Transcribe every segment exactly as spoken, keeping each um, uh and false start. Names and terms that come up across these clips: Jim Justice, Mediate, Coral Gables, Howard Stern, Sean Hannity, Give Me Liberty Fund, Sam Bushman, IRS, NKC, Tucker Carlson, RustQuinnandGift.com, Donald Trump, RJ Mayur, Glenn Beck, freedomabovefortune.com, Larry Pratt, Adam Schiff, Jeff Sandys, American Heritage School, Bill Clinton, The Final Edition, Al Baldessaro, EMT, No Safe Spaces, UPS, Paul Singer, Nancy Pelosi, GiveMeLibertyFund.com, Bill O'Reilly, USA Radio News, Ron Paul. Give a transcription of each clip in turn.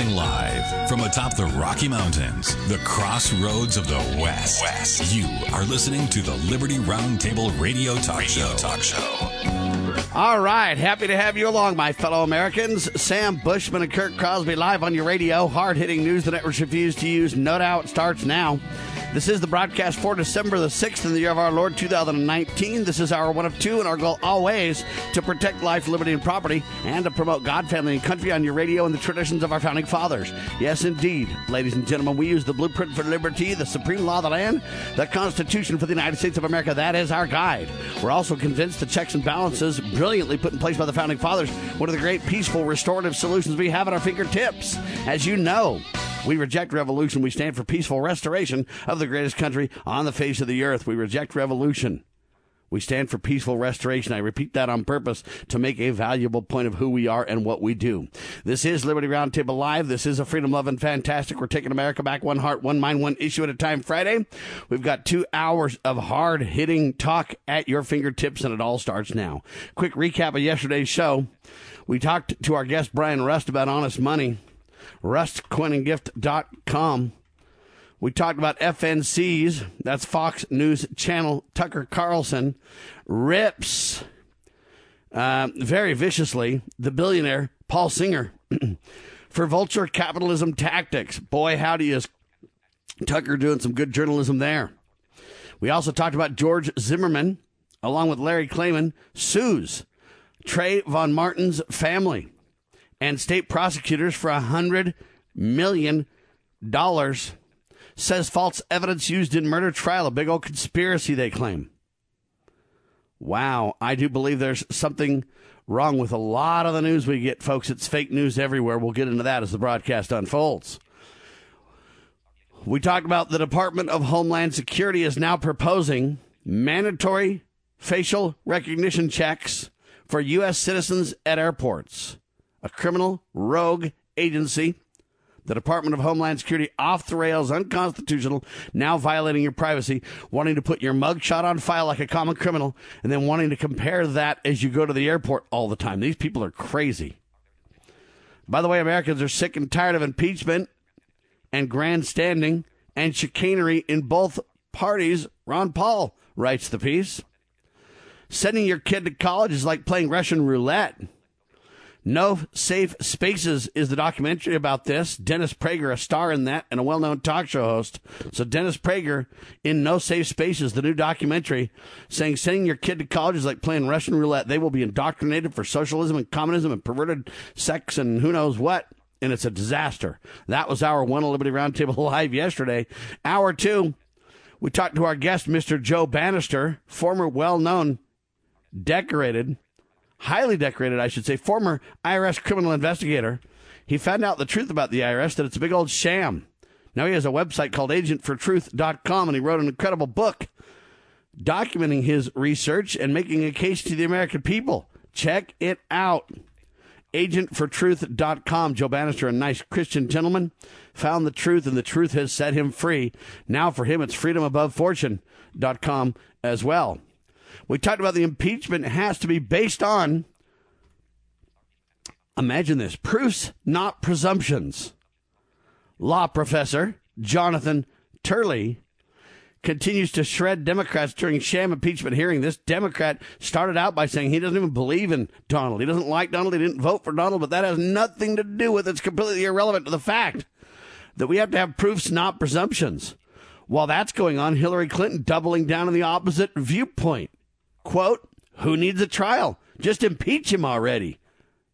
Broadcasting live from atop the Rocky Mountains, the crossroads of the West. West. You are listening to the Liberty Roundtable Radio Talk radio Show. Talk Show. All right. Happy to have you along, my fellow Americans. Sam Bushman and Kirk Crosby live on your radio. Hard-hitting news the networks refuse to use. No doubt starts now. This is the broadcast for December the sixth in the year of our Lord, two thousand nineteen. This is our one of two, and our goal always to protect life, liberty, and property, and to promote God, family, and country on your radio and the traditions of our founding fathers. Yes, indeed, ladies and gentlemen, we use the blueprint for liberty, the supreme law of the land, the Constitution for the United States of America. That is our guide. We're also convinced the checks and balances brilliantly put in place by the founding fathers, one of the great peaceful, restorative solutions we have at our fingertips. As you know, we reject revolution. We stand for peaceful restoration of the greatest country on the face of the earth. We reject revolution. We stand for peaceful restoration. I repeat that on purpose to make a valuable point of who we are and what we do. This is Liberty Roundtable Live. This is a freedom-loving fantastic. We're taking America back one heart, one mind, one issue at a time Friday. We've got two hours of hard-hitting talk at your fingertips, and it all starts now. Quick recap of yesterday's show. We talked to our guest, Brian Rust, about honest money. Rust Quinn and Gift dot com. We talked about F N Cs. That's Fox News Channel. Tucker Carlson rips uh, very viciously the billionaire Paul Singer for vulture capitalism tactics. Boy, howdy, is Tucker doing some good journalism there. We also talked about George Zimmerman, along with Larry Clayman, sues Trey Von Martin's family and state prosecutors for one hundred million dollars, says false evidence used in murder trial, a big old conspiracy, they claim. Wow, I do believe there's something wrong with a lot of the news we get, folks. It's fake news everywhere. We'll get into that as the broadcast unfolds. We talked about the Department of Homeland Security is now proposing mandatory facial recognition checks for U S citizens at airports. A criminal rogue agency, the Department of Homeland Security, off the rails, unconstitutional, now violating your privacy, wanting to put your mugshot on file like a common criminal, and then wanting to compare that as you go to the airport all the time. These people are crazy. By the way, Americans are sick and tired of impeachment and grandstanding and chicanery in both parties. Ron Paul writes the piece. Sending your kid to college is like playing Russian roulette. No Safe Spaces is the documentary about this. Dennis Prager, a star in that, and a well-known talk show host. So Dennis Prager in No Safe Spaces, the new documentary, saying sending your kid to college is like playing Russian roulette. They will be indoctrinated for socialism and communism and perverted sex and who knows what, and it's a disaster. That was our one of Liberty Roundtable Live yesterday. Hour two, we talked to our guest, Mister Joe Bannister, former well-known, decorated, highly decorated, I should say, former I R S criminal investigator. He found out the truth about the I R S, that it's a big old sham. Now he has a website called agent for truth dot com, and he wrote an incredible book documenting his research and making a case to the American people. Check it out. agent for truth dot com. Joe Bannister, a nice Christian gentleman, found the truth, and the truth has set him free. Now for him, it's freedom above fortune dot com as well. We talked about the impeachment has to be based on, imagine this, proofs, not presumptions. Law professor Jonathan Turley continues to shred Democrats during sham impeachment hearing. This Democrat started out by saying he doesn't even believe in Donald. He doesn't like Donald. He didn't vote for Donald, but that has nothing to do with it. It's completely irrelevant to the fact that we have to have proofs, not presumptions. While that's going on, Hillary Clinton doubling down on the opposite viewpoint. Quote, who needs a trial? Just impeach him already,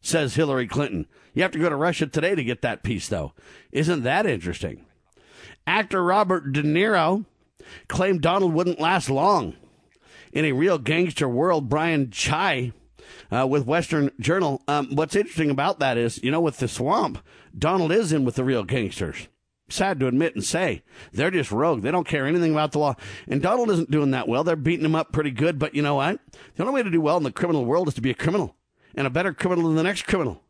says Hillary Clinton. You have to go to Russia today to get that piece, though. Isn't that interesting? Actor Robert De Niro claimed Donald wouldn't last long. In a real gangster world, Brian Chai uh, with Western Journal. Um, what's interesting about that is, you know, with the swamp, Donald is in with the real gangsters. Sad to admit and say, they're just rogue. They don't care anything about the law. And Donald isn't doing that well. They're beating him up pretty good. But you know what? The only way to do well in the criminal world is to be a criminal, and a better criminal than the next criminal,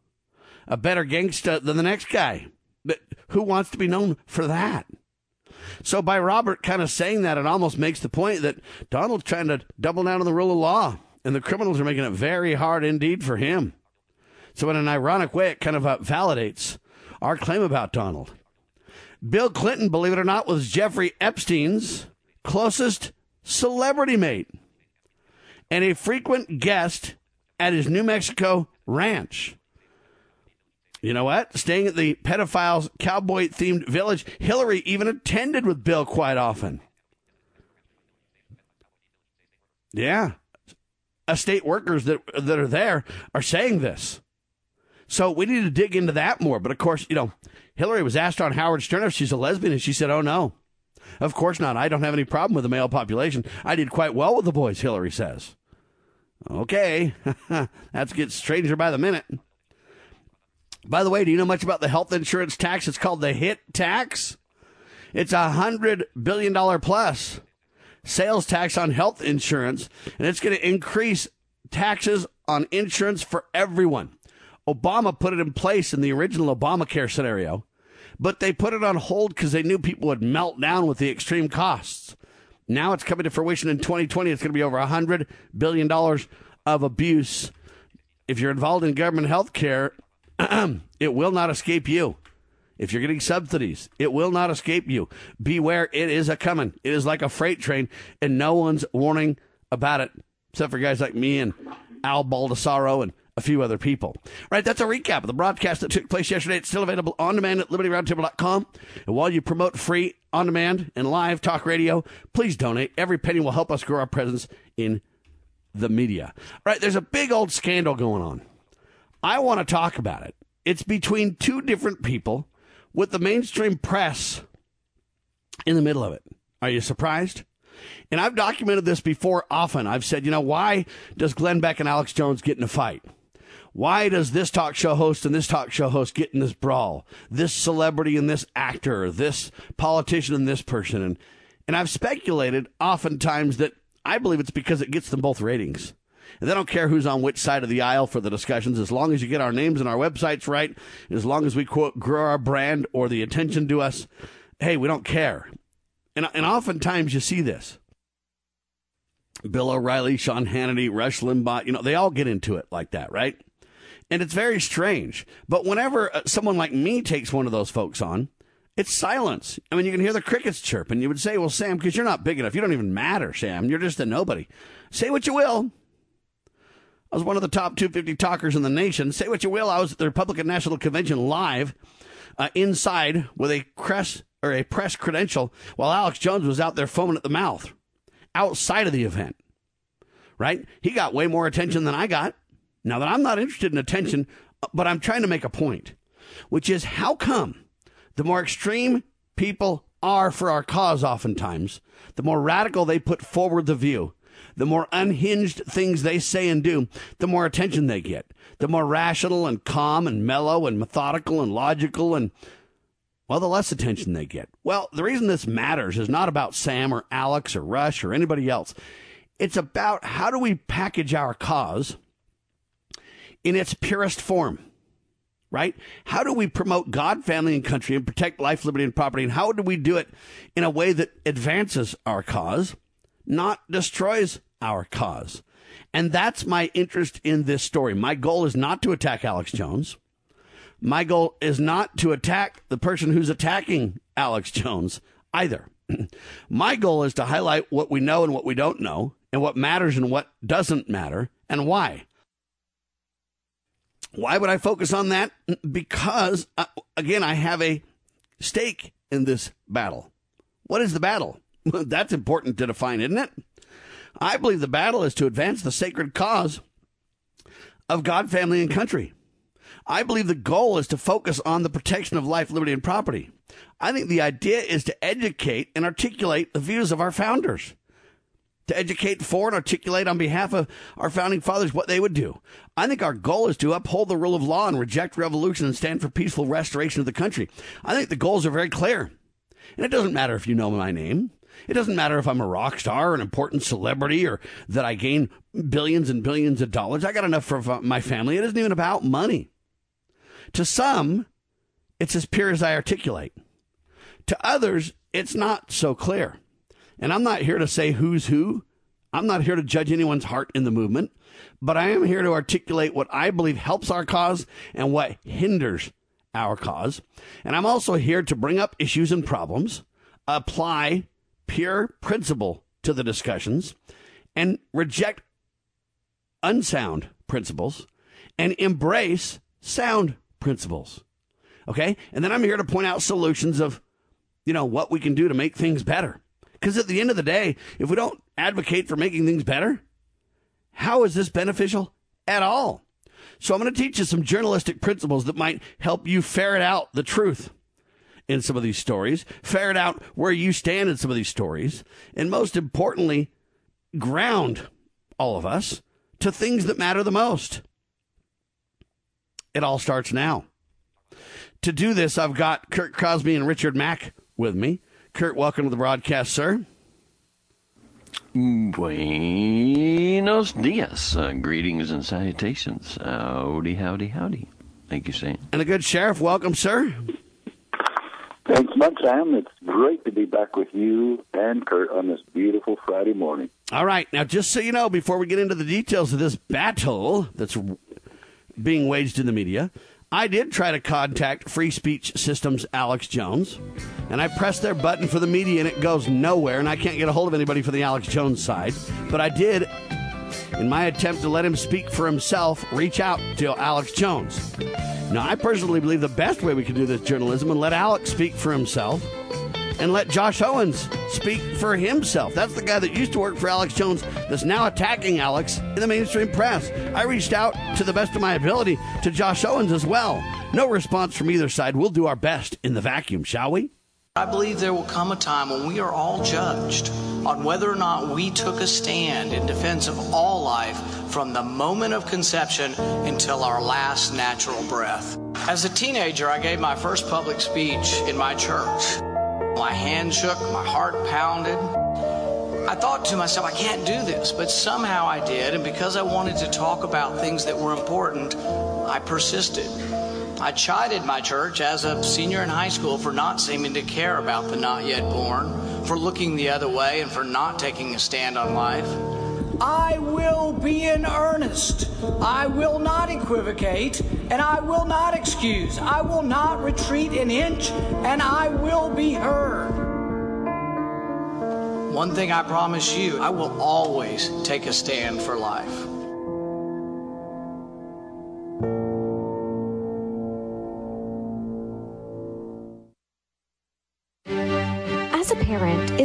a better gangsta than the next guy. But who wants to be known for that? So by Robert kind of saying that, it almost makes the point that Donald's trying to double down on the rule of law, and the criminals are making it very hard indeed for him. So in an ironic way, it kind of uh, validates our claim about Donald. Bill Clinton, believe it or not, was Jeffrey Epstein's closest celebrity mate and a frequent guest at his New Mexico ranch. You know what? Staying at the pedophile's cowboy-themed village, Hillary even attended with Bill quite often. Yeah. Estate workers that that are there are saying this. So we need to dig into that more. But, of course, you know, Hillary was asked on Howard Stern if she's a lesbian, and she said, oh, no. Of course not. I don't have any problem with the male population. I did quite well with the boys, Hillary says. Okay. That's getting stranger by the minute. By the way, do you know much about the health insurance tax? It's called the HIT tax. It's a one hundred billion dollars plus sales tax on health insurance, and it's going to increase taxes on insurance for everyone. Obama put it in place in the original Obamacare scenario, but they put it on hold because they knew people would melt down with the extreme costs. Now it's coming to fruition in twenty twenty. It's going to be over one hundred billion dollars of abuse. If you're involved in government health care, it will not escape you. If you're getting subsidies, it will not escape you. Beware, it is a-coming. It is like a freight train, and no one's warning about it, except for guys like me and Al Baldessaro and a few other people. All right, that's a recap of the broadcast that took place yesterday. It's still available on demand at liberty roundtable dot com. And while you promote free, on-demand, and live talk radio, please donate. Every penny will help us grow our presence in the media. All right, there's a big old scandal going on. I want to talk about it. It's between two different people with the mainstream press in the middle of it. Are you surprised? And I've documented this before often. I've said, you know, why does Glenn Beck and Alex Jones get in a fight? Why does this talk show host and this talk show host get in this brawl? This celebrity and this actor, this politician and this person. And and I've speculated oftentimes that I believe it's because it gets them both ratings. And they don't care who's on which side of the aisle for the discussions, as long as you get our names and our websites right, as long as we, quote, grow our brand or the attention to us, hey, we don't care. And, and oftentimes you see this. Bill O'Reilly, Sean Hannity, Rush Limbaugh, you know, they all get into it like that, right? And it's very strange. But whenever someone like me takes one of those folks on, it's silence. I mean, you can hear the crickets chirp, and you would say, well, Sam, because you're not big enough. You don't even matter, Sam. You're just a nobody. Say what you will. I was one of the top two hundred fifty talkers in the nation. Say what you will. I was at the Republican National Convention live uh, inside with a press, or a press credential while Alex Jones was out there foaming at the mouth outside of the event, right? He got way more attention than I got. Now that I'm not interested in attention, but I'm trying to make a point, which is how come the more extreme people are for our cause oftentimes, the more radical they put forward the view, the more unhinged things they say and do, the more attention they get, the more rational and calm and mellow and methodical and logical and, well, the less attention they get. Well, the reason this matters is not about Sam or Alex or Rush or anybody else. It's about how do we package our cause in its purest form, right? How do we promote God, family, and country and protect life, liberty, and property? And how do we do it in a way that advances our cause, not destroys our cause? And that's my interest in this story. My goal is not to attack Alex Jones. My goal is not to attack the person who's attacking Alex Jones either. My goal is to highlight what we know and what we don't know and what matters and what doesn't matter and why. Why would I focus on that? Because, uh, again, I have a stake in this battle. What is the battle? That's important to define, isn't it? I believe the battle is to advance the sacred cause of God, family, and country. I believe the goal is to focus on the protection of life, liberty, and property. I think the idea is to educate and articulate the views of our founders, to educate for and articulate on behalf of our founding fathers what they would do. I think our goal is to uphold the rule of law and reject revolution and stand for peaceful restoration of the country. I think the goals are very clear. And it doesn't matter if you know my name. It doesn't matter if I'm a rock star or an important celebrity or that I gain billions and billions of dollars. I got enough for my family. It isn't even about money. To some, it's as pure as I articulate. To others, it's not so clear. And I'm not here to say who's who. I'm not here to judge anyone's heart in the movement. But I am here to articulate what I believe helps our cause and what hinders our cause. And I'm also here to bring up issues and problems, apply pure principle to the discussions, and reject unsound principles and embrace sound principles. Okay? And then I'm here to point out solutions of, you know, what we can do to make things better. Because at the end of the day, if we don't advocate for making things better, how is this beneficial at all? So I'm going to teach you some journalistic principles that might help you ferret out the truth in some of these stories, ferret out where you stand in some of these stories, and most importantly, ground all of us to things that matter the most. It all starts now. To do this, I've got Kirk Crosby and Richard Mack with me. Kirk, welcome to the broadcast, sir. Buenos dias. Uh, greetings and salutations. Howdy, howdy, howdy. Thank you, Sam. And a good sheriff. Welcome, sir. Thanks much, Sam. It's great to be back with you and Kurt on this beautiful Friday morning. All right. Now, just so you know, before we get into the details of this battle that's being waged in the media, I did try to contact Free Speech Systems' Alex Jones, and I pressed their button for the media, and it goes nowhere, and I can't get a hold of anybody for the Alex Jones side. But I did, in my attempt to let him speak for himself, reach out to Alex Jones. Now, I personally believe the best way we can do this journalism and let Alex speak for himself and let Josh Owens speak for himself. That's the guy that used to work for Alex Jones that's now attacking Alex in the mainstream press. I reached out to the best of my ability to Josh Owens as well. No response from either side. We'll do our best in the vacuum, shall we? I believe there will come a time when we are all judged on whether or not we took a stand in defense of all life from the moment of conception until our last natural breath. As a teenager, I gave my first public speech in my church. My hand shook, my heart pounded. I thought to myself, I can't do this, but somehow I did, and because I wanted to talk about things that were important, I persisted. I chided my church as a senior in high school for not seeming to care about the not yet born, for looking the other way, and for not taking a stand on life. I will be in earnest. I will not equivocate, and I will not excuse. I will not retreat an inch, and I will be heard. One thing I promise you, I will always take a stand for life. Parent,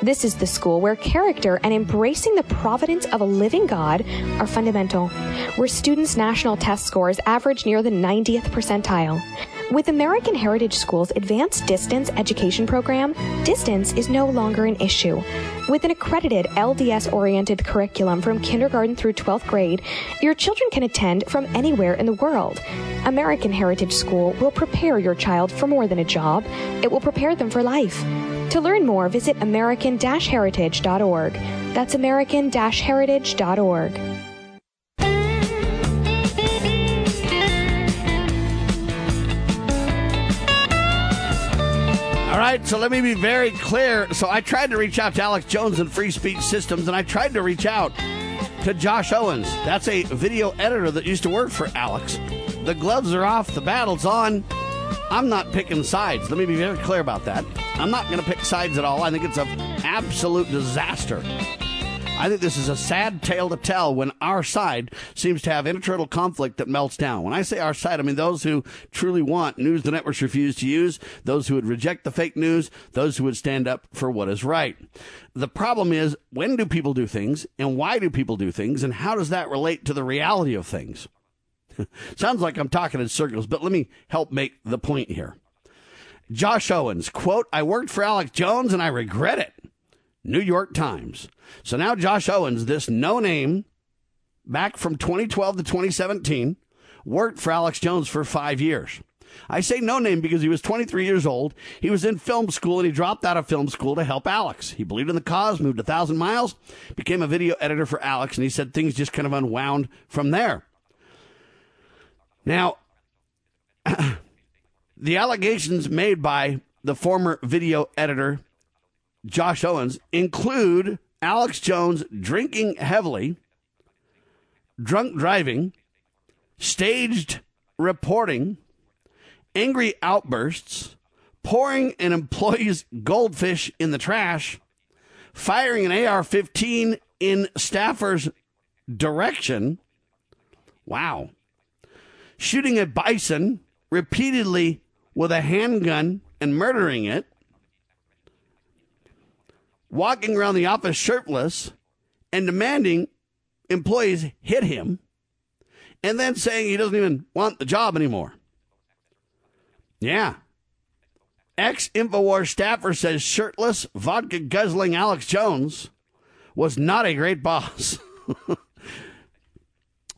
This is the school where character and embracing the providence of a living God are fundamental, where students' national test scores average near the ninetieth percentile. With American Heritage School's advanced distance education program, distance is no longer an issue. With an accredited L D S-oriented curriculum from kindergarten through twelfth grade, your children can attend from anywhere in the world. American Heritage School will prepare your child for more than a job. It will prepare them for life. To learn more, visit American Heritage dot org. That's American Heritage dot org. All right, so let me be very clear. So I tried to reach out to Alex Jones and Free Speech Systems, and I tried to reach out to Josh Owens. That's a video editor that used to work for Alex. The gloves are off. The battle's on. I'm not picking sides. Let me be very clear about that. I'm not going to pick sides at all. I think it's an absolute disaster. I think this is a sad tale to tell when our side seems to have internal conflict that melts down. When I say our side, I mean those who truly want news the networks refuse to use, those who would reject the fake news, those who would stand up for what is right. The problem is, when do people do things, and why do people do things, and how does that relate to the reality of things? Sounds like I'm talking in circles, but let me help make the point here. Josh Owens, quote, "I worked for Alex Jones and I regret it." New York Times. So now Josh Owens, this no-name, back from twenty twelve to twenty seventeen, worked for Alex Jones for five years. I say no name because he was twenty-three years old. He was in film school, and he dropped out of film school to help Alex. He believed in the cause, moved a thousand miles, became a video editor for Alex, and he said things just kind of unwound from there. Now, the allegations made by the former video editor, Josh Owens, include Alex Jones drinking heavily, drunk driving, staged reporting, angry outbursts, pouring an employee's goldfish in the trash, firing an A R fifteen in staffer's direction, wow, shooting a bison repeatedly with a handgun and murdering it, walking around the office shirtless and demanding employees hit him, and then saying he doesn't even want the job anymore. Yeah. Ex-InfoWars staffer says shirtless, vodka-guzzling Alex Jones was not a great boss.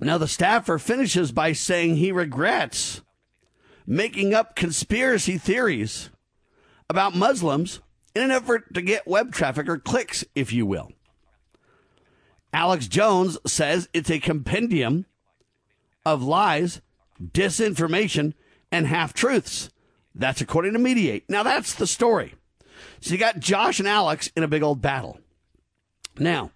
Now, the staffer finishes by saying he regrets making up conspiracy theories about Muslims in an effort to get web traffic or clicks, if you will. Alex Jones says it's a compendium of lies, disinformation, and half-truths. That's according to Mediate. Now, that's the story. So you got Josh and Alex in a big old battle. Now,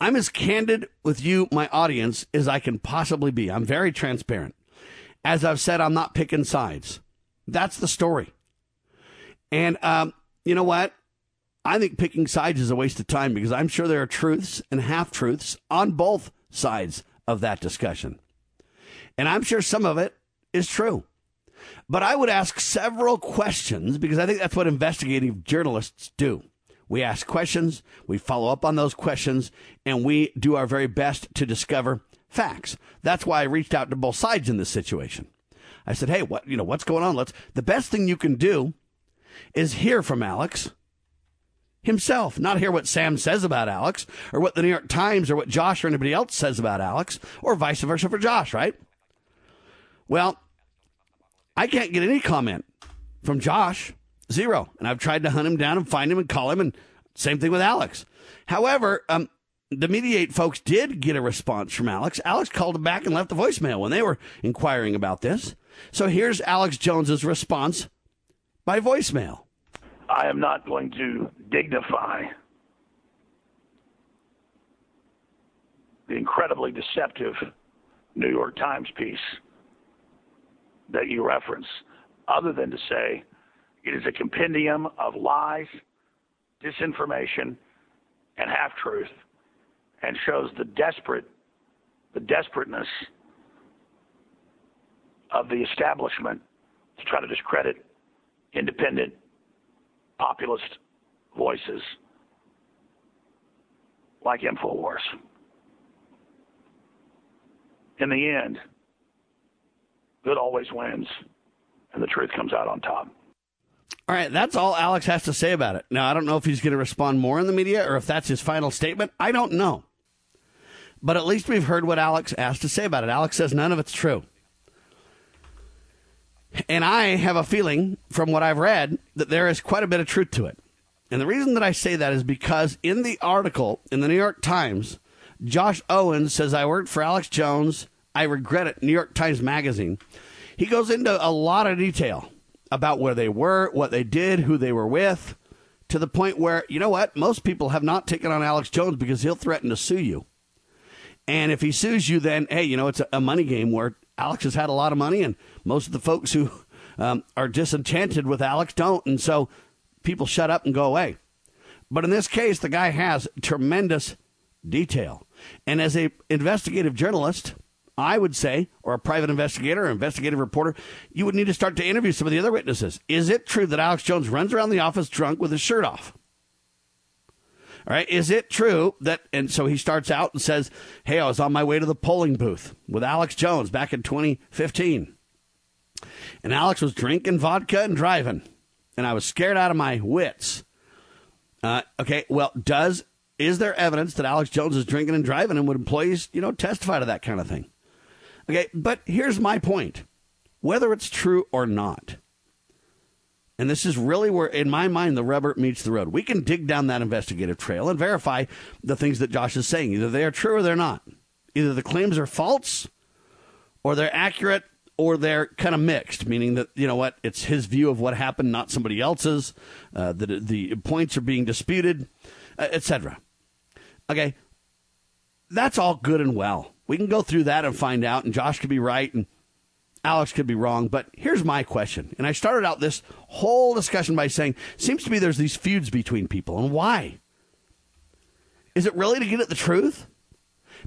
I'm as candid with you, my audience, as I can possibly be. I'm very transparent. As I've said, I'm not picking sides. That's the story. And um, you know what? I think picking sides is a waste of time because I'm sure there are truths and half-truths on both sides of that discussion. And I'm sure some of it is true. But I would ask several questions because I think that's what investigative journalists do. We ask questions, we follow up on those questions, and we do our very best to discover facts. That's why I reached out to both sides in this situation. I said, hey, what you know, what's going on? Let's. The best thing you can do is hear from Alex himself, not hear what Sam says about Alex or what the New York Times or what Josh or anybody else says about Alex or vice versa for Josh, right? Well, I can't get any comment from Josh, zero. And I've tried to hunt him down and find him and call him, and same thing with Alex. However, um, the Mediate folks did get a response from Alex. Alex called him back and left a voicemail when they were inquiring about this. So here's Alex Jones's response by voicemail. I am not going to dignify the incredibly deceptive New York Times piece that you reference, other than to say it is a compendium of lies, disinformation, and half-truth, and shows the desperate, the desperateness of the establishment to try to discredit independent populist voices like InfoWars. In the end, good always wins, and the truth comes out on top. All right, that's all Alex has to say about it. Now, I don't know if he's going to respond more in the media or if that's his final statement. I don't know. But at least we've heard what Alex has to say about it. Alex says none of it's true. And I have a feeling from what I've read that there is quite a bit of truth to it. And the reason that I say that is because in the article in the New York Times, Josh Owens says, I worked for Alex Jones. I regret it. New York Times Magazine. He goes into a lot of detail about where they were, what they did, who they were with, to the point where, you know what? Most people have not taken on Alex Jones because he'll threaten to sue you. And if he sues you, then, hey, you know, it's a money game where Alex has had a lot of money, and most of the folks who um, are disenchanted with Alex don't. And so people shut up and go away. But in this case, the guy has tremendous detail. And as a investigative journalist, I would say, or a private investigator or investigative reporter, you would need to start to interview some of the other witnesses. Is it true that Alex Jones runs around the office drunk with his shirt off? All right. Is it true that, and so he starts out and says, hey, I was on my way to the polling booth with Alex Jones back in twenty fifteen. And Alex was drinking vodka and driving. And I was scared out of my wits. Uh, okay. Well, does, is there evidence that Alex Jones is drinking and driving, and would employees, you know, testify to that kind of thing? Okay. But here's my point. whether it's true or not. And this is really where, in my mind, the rubber meets the road. We can dig down that investigative trail and verify the things that Josh is saying. Either they are true or they're not. Either the claims are false or they're accurate or they're kind of mixed, meaning that, you know what, it's his view of what happened, not somebody else's, uh, that the points are being disputed, et cetera. Okay, that's all good and well. We can go through that and find out, and Josh could be right, and Alex could be wrong, but here's my question. And I started out this whole discussion by saying, seems to me there's these feuds between people, and why? Is it really to get at the truth?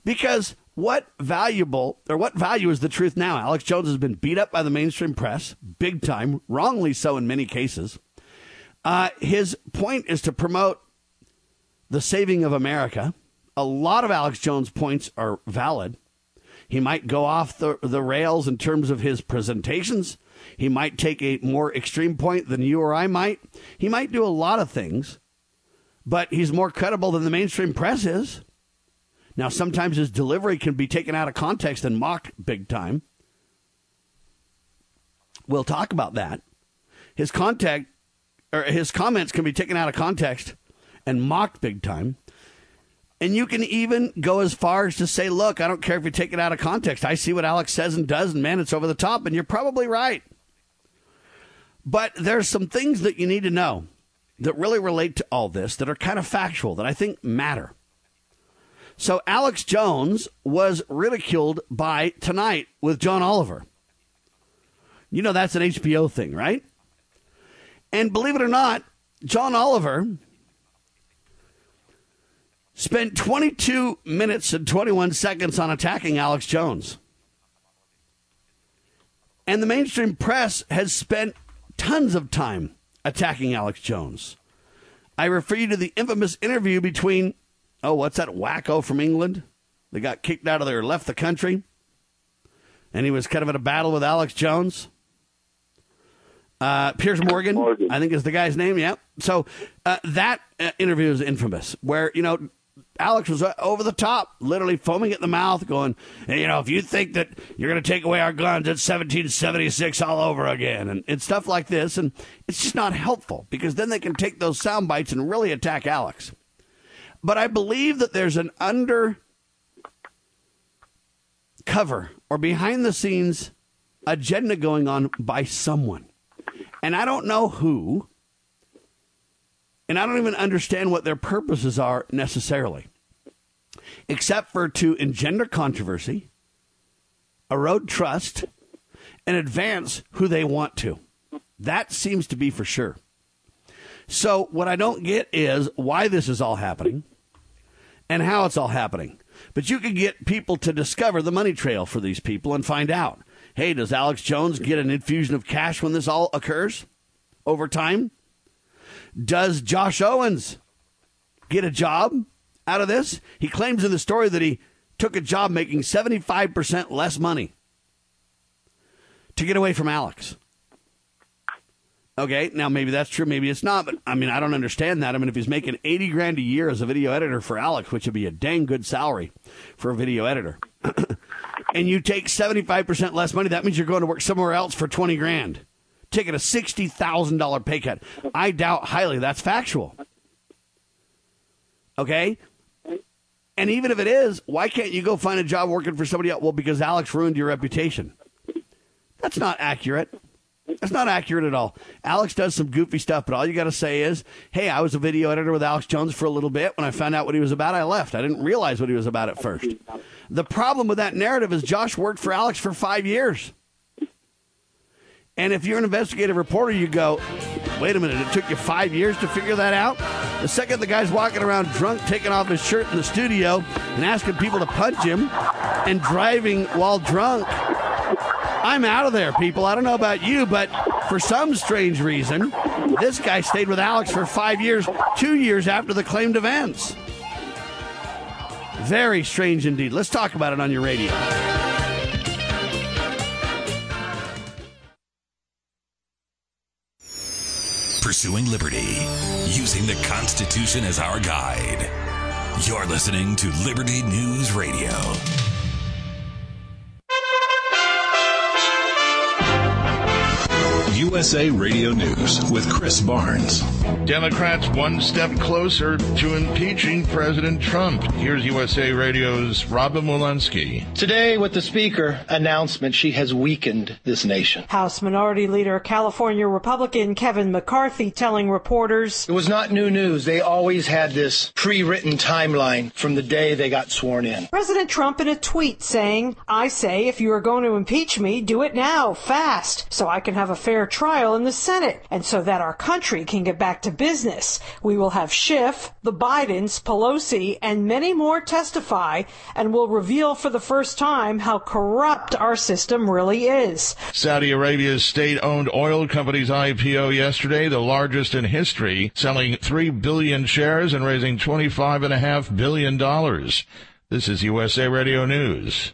Because what valuable or what value is the truth now? Alex Jones has been beat up by the mainstream press, big time, wrongly so in many cases. Uh, his point is to promote the saving of America. A lot of Alex Jones' points are valid. He might go off the, the rails in terms of his presentations. He might take a more extreme point than you or I might. He might do a lot of things, but he's more credible than the mainstream press is. Now, sometimes his delivery can be taken out of context and mocked big time. We'll talk about that. His contact or his comments can be taken out of context and mocked big time. And you can even go as far as to say, look, I don't care if you take it out of context. I see what Alex says and does, and man, it's over the top, and you're probably right. But there's some things that you need to know that really relate to all this that are kind of factual, that I think matter. So Alex Jones was ridiculed by Tonight with John Oliver. You know that's an H B O thing, right? And believe it or not, John Oliver spent twenty-two minutes and twenty-one seconds on attacking Alex Jones. And the mainstream press has spent tons of time attacking Alex Jones. I refer you to the infamous interview between, oh, what's that wacko from England? They got kicked out of there, left the country. And he was kind of in a battle with Alex Jones. Uh, Piers Morgan, Morgan, I think is the guy's name, yeah. So uh, that uh, interview is infamous, where, you know, Alex was over the top, literally foaming at the mouth, going, hey, you know, if you think that you're going to take away our guns, it's seventeen seventy-six all over again, and, and stuff like this. And it's just not helpful, because then they can take those sound bites and really attack Alex. But I believe that there's an undercover or behind-the-scenes agenda going on by someone. And I don't know who, and I don't even understand what their purposes are necessarily, except for to engender controversy, erode trust, and advance who they want to. That seems to be for sure. So what I don't get is why this is all happening and how it's all happening. But you can get people to discover the money trail for these people and find out. Hey, does Alex Jones get an infusion of cash when this all occurs over time? Does Josh Owens get a job out of this? He claims in the story that he took a job making seventy-five percent less money to get away from Alex. Okay, now maybe that's true, maybe it's not, but I mean, I don't understand that. I mean, if he's making eighty grand a year as a video editor for Alex, which would be a dang good salary for a video editor, and you take seventy-five percent less money, that means you're going to work somewhere else for twenty grand, taking a sixty thousand dollars pay cut. I doubt highly that's factual. Okay? And even if it is, why can't you go find a job working for somebody else? Well, because Alex ruined your reputation. That's not accurate. That's not accurate at all. Alex does some goofy stuff, but all you got to say is, hey, I was a video editor with Alex Jones for a little bit. When I found out what he was about, I left. I didn't realize what he was about at first. The problem with that narrative is Josh worked for Alex for five years. And if you're an investigative reporter, you go, wait a minute, it took you five years to figure that out? The second the guy's walking around drunk, taking off his shirt in the studio and asking people to punch him and driving while drunk, I'm out of there, people. I don't know about you, but for some strange reason, this guy stayed with Alex for five years, two years after the claimed events. Very strange indeed. Let's talk about it on your radio. Pursuing liberty, using the Constitution as our guide. You're listening to Liberty News Radio. U S A Radio News with Chris Barnes. Democrats one step closer to impeaching President Trump. Here's U S A Radio's Robin Walensky. Today, with the Speaker announcement, she has weakened this nation. House Minority Leader, California Republican Kevin McCarthy telling reporters, it was not new news. They always had this pre-written timeline from the day they got sworn in. President Trump in a tweet saying, I say if you are going to impeach me, do it now, fast, so I can have a fair trial in the Senate and so that our country can get back to business. We will have Schiff, the Bidens, Pelosi, and many more testify and will reveal for the first time how corrupt our system really is. Saudi Arabia's state-owned oil company's I P O yesterday, the largest in history, selling three billion shares and raising twenty-five point five billion dollars. This is U S A Radio News.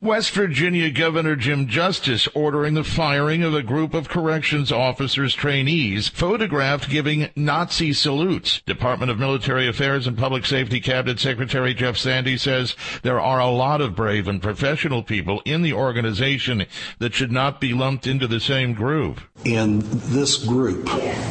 West Virginia Governor Jim Justice ordering the firing of a group of corrections officers' trainees photographed giving Nazi salutes. Department of Military Affairs and Public Safety Cabinet Secretary Jeff Sandys says there are a lot of brave and professional people in the organization that should not be lumped into the same group. And this group,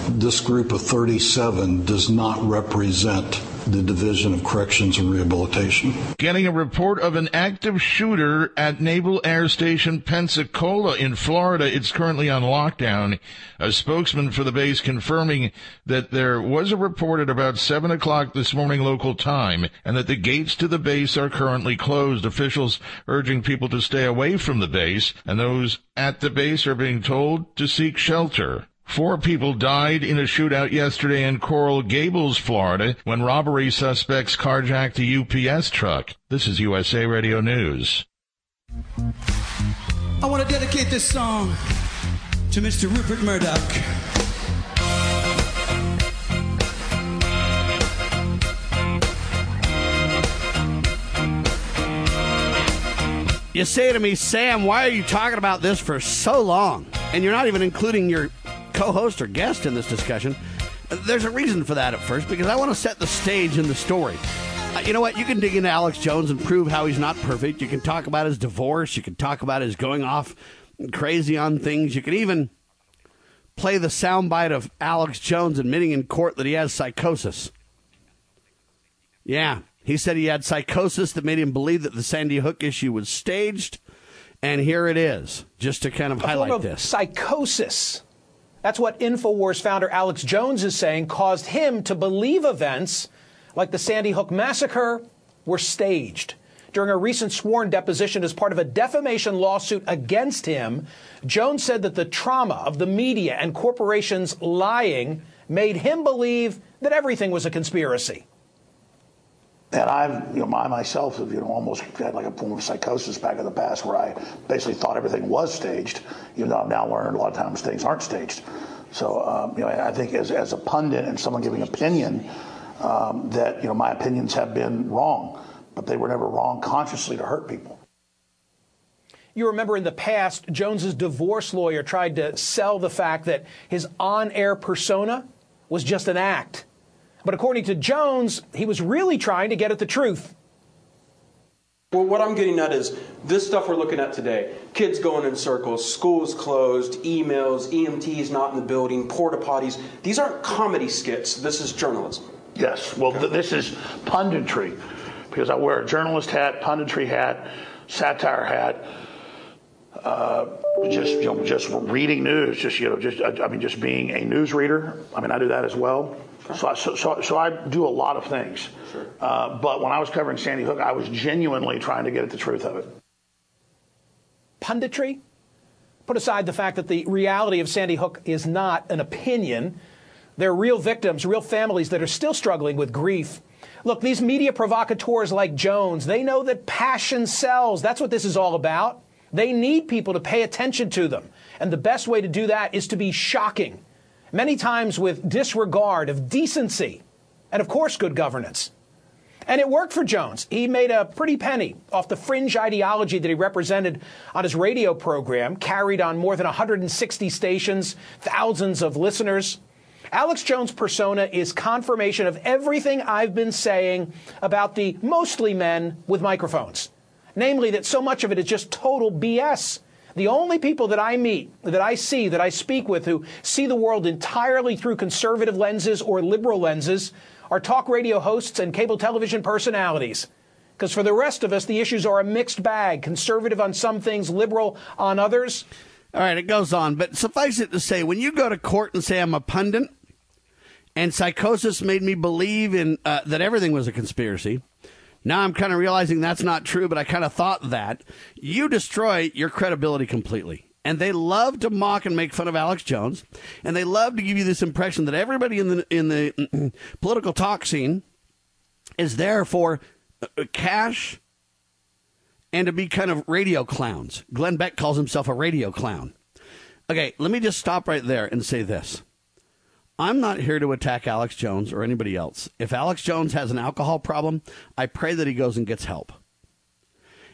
this group of thirty-seven, does not represent the Division of Corrections and Rehabilitation. Getting a report of an active shooter at Naval Air Station Pensacola in Florida. It's currently on lockdown. A spokesman for the base confirming that there was a report at about seven o'clock this morning local time and that the gates to the base are currently closed. Officials urging people to stay away from the base, and those at the base are being told to seek shelter. Four people died in a shootout yesterday in Coral Gables, Florida, when robbery suspects carjacked a U P S truck. This is U S A Radio News. I want to dedicate this song to Mister Rupert Murdoch. You say to me, Sam, why are you talking about this for so long? And you're not even including your co-host or guest in this discussion. There's a reason for that at first, because I want to set the stage in the story. Uh, you know what? You can dig into Alex Jones and prove how he's not perfect. You can talk about his divorce. You can talk about his going off crazy on things. You can even play the soundbite of Alex Jones admitting in court that he has psychosis. Yeah, he said he had psychosis that made him believe that the Sandy Hook issue was staged. And here it is, just to kind of highlight of this. Psychosis. That's what InfoWars founder Alex Jones is saying caused him to believe events like the Sandy Hook massacre were staged. During a recent sworn deposition as part of a defamation lawsuit against him, Jones said that the trauma of the media and corporations lying made him believe that everything was a conspiracy. And I've, you know, I myself have, you know, almost had like a form of psychosis back in the past where I basically thought everything was staged, even though I'm now learning a lot of times things aren't staged. So, um, you know, I think as as a pundit and someone giving opinion, um, that, you know, my opinions have been wrong, but they were never wrong consciously to hurt people. You remember in the past, Jones's divorce lawyer tried to sell the fact that his on-air persona was just an act. But according to Jones, he was really trying to get at the truth. Well, what I'm getting at is this stuff we're looking at today. Kids going in circles, schools closed, emails, E M Ts not in the building, porta potties. These aren't comedy skits. This is journalism. Yes. Well, th- this is punditry, because I wear a journalist hat, punditry hat, satire hat. uh, just you know, just reading news, just you know, just I, I mean, just being a news reader. I mean, I do that as well. Sure. So, I, so, so, so I do a lot of things. Sure. Uh, but when I was covering Sandy Hook, I was genuinely trying to get at the truth of it. Punditry. Put aside the fact that the reality of Sandy Hook is not an opinion. There are real victims, real families that are still struggling with grief. Look, these media provocateurs like Jones, they know that passion sells. That's what this is all about. They need people to pay attention to them. And the best way to do that is to be shocking, many times with disregard of decency and, of course, good governance. And it worked for Jones. He made a pretty penny off the fringe ideology that he represented on his radio program, carried on more than one hundred sixty stations, thousands of listeners. Alex Jones' persona is confirmation of everything I've been saying about the mostly men with microphones. Namely, that so much of it is just total B S. The only people that I meet, that I see, that I speak with, who see the world entirely through conservative lenses or liberal lenses are talk radio hosts and cable television personalities. Because for the rest of us, the issues are a mixed bag, conservative on some things, liberal on others. All right, it goes on. But suffice it to say, when you go to court and say I'm a pundit, and psychosis made me believe in uh, that everything was a conspiracy. Now I'm kind of realizing that's not true, but I kind of thought that. You destroy your credibility completely. And they love to mock and make fun of Alex Jones. And they love to give you this impression that everybody in the in the political talk scene is there for cash and to be kind of radio clowns. Glenn Beck calls himself a radio clown. Okay, let me just stop right there and say this. I'm not here to attack Alex Jones or anybody else. If Alex Jones has an alcohol problem, I pray that he goes and gets help.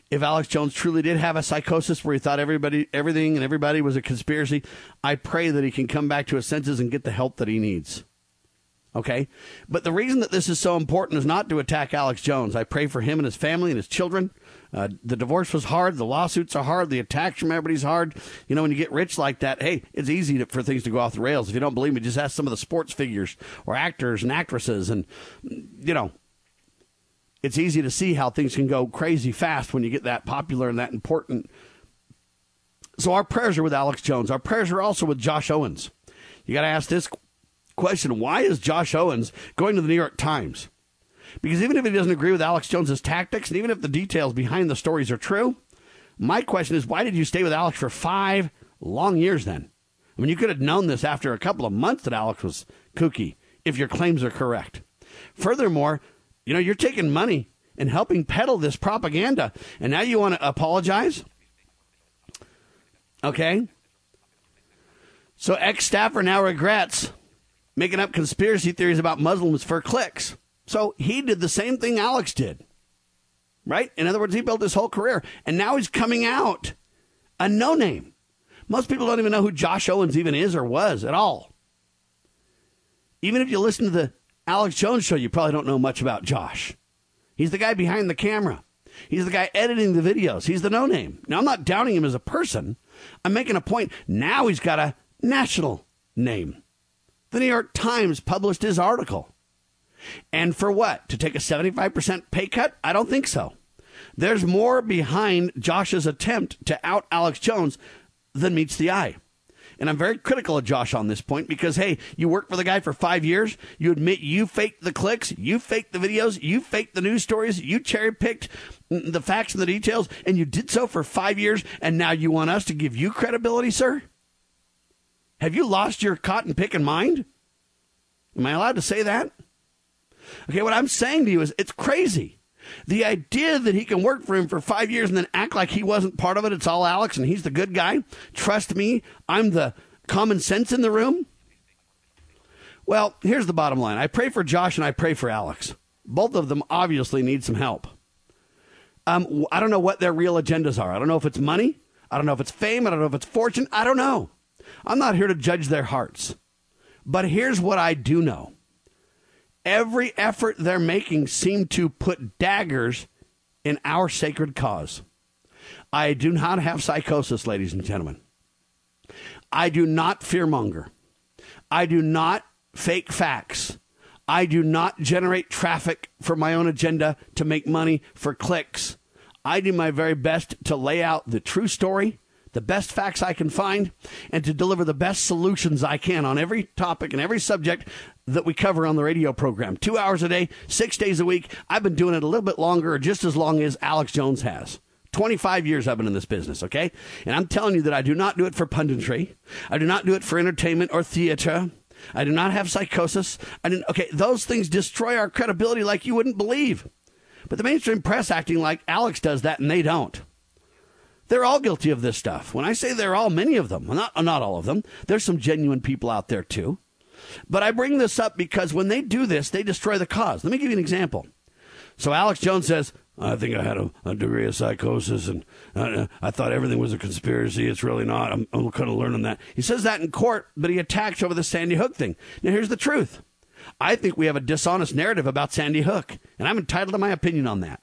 If Alex Jones truly did have a psychosis where he thought everybody, everything and everybody was a conspiracy, I pray that he can come back to his senses and get the help that he needs. Okay? But the reason that this is so important is not to attack Alex Jones. I pray for him and his family and his children. Uh, the divorce was hard. The lawsuits are hard. The attacks from everybody's hard. You know, when you get rich like that, hey, it's easy to, for things to go off the rails. If you don't believe me, just ask some of the sports figures or actors and actresses and, you know, it's easy to see how things can go crazy fast when you get that popular and that important. So our prayers are with Alex Jones. Our prayers are also with Josh Owens. You got to ask this question. Why is Josh Owens going to the New York Times? Because even if he doesn't agree with Alex Jones's tactics, and even if the details behind the stories are true, my question is, why did you stay with Alex for five long years then? I mean, you could have known this after a couple of months that Alex was kooky, if your claims are correct. Furthermore, you know, you're taking money and helping peddle this propaganda, and now you want to apologize? Okay. So ex-staffer now regrets making up conspiracy theories about Muslims for clicks. So he did the same thing Alex did, right? In other words, he built his whole career, and now he's coming out a no-name. Most people don't even know who Josh Owens even is or was at all. Even if you listen to the Alex Jones show, you probably don't know much about Josh. He's the guy behind the camera. He's the guy editing the videos. He's the no-name. Now, I'm not doubting him as a person. I'm making a point. Now he's got a national name. The New York Times published his article. And for what? To take a seventy-five percent pay cut? I don't think so. There's more behind Josh's attempt to out Alex Jones than meets the eye. And I'm very critical of Josh on this point because, hey, you worked for the guy for five years. You admit you faked the clicks. You faked the videos. You faked the news stories. You cherry-picked the facts and the details, and you did so for five years, and now you want us to give you credibility, sir? Have you lost your cotton-picking mind? Am I allowed to say that? Okay, what I'm saying to you is it's crazy. The idea that he can work for him for five years and then act like he wasn't part of it, it's all Alex and he's the good guy. Trust me, I'm the common sense in the room. Well, here's the bottom line. I pray for Josh and I pray for Alex. Both of them obviously need some help. Um, I don't know what their real agendas are. I don't know if it's money. I don't know if it's fame. I don't know if it's fortune. I don't know. I'm not here to judge their hearts. But here's what I do know. Every effort they're making seemed to put daggers in our sacred cause. I do not have psychosis, ladies and gentlemen. I do not fearmonger. I do not fake facts. I do not generate traffic for my own agenda to make money for clicks. I do my very best to lay out the true story, the best facts I can find, and to deliver the best solutions I can on every topic and every subject that we cover on the radio program. Two hours a day, six days a week. I've been doing it a little bit longer, or just as long as Alex Jones has. twenty-five years I've been in this business, okay? And I'm telling you that I do not do it for punditry. I do not do it for entertainment or theater. I do not have psychosis. I didn't, okay, those things destroy our credibility like you wouldn't believe. But the mainstream press acting like Alex does that, and they don't. They're all guilty of this stuff. When I say they're all, many of them, not, not all of them, there's some genuine people out there too. But I bring this up because when they do this, they destroy the cause. Let me give you an example. So Alex Jones says, I think I had a, a degree of psychosis, and I, I thought everything was a conspiracy. It's really not. I'm, I'm kind of learning that. He says that in court, but he attacks over the Sandy Hook thing. Now, here's the truth. I think we have a dishonest narrative about Sandy Hook, and I'm entitled to my opinion on that.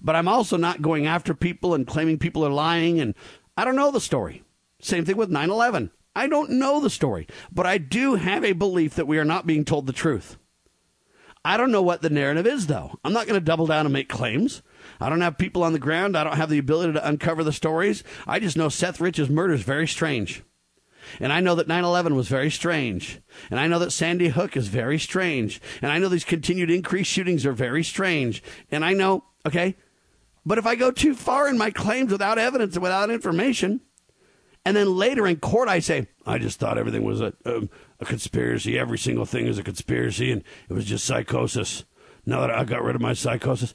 But I'm also not going after people and claiming people are lying, and I don't know the story. Same thing with nine eleven. I don't know the story, but I do have a belief that we are not being told the truth. I don't know what the narrative is, though. I'm not going to double down and make claims. I don't have people on the ground. I don't have the ability to uncover the stories. I just know Seth Rich's murder is very strange. And I know that nine eleven was very strange. And I know that Sandy Hook is very strange. And I know these continued increased shootings are very strange. And I know, okay, but if I go too far in my claims without evidence and without information, and then later in court I say, I just thought everything was a... Um, A conspiracy. Every single thing is a conspiracy, and it was just psychosis. Now that I got rid of my psychosis,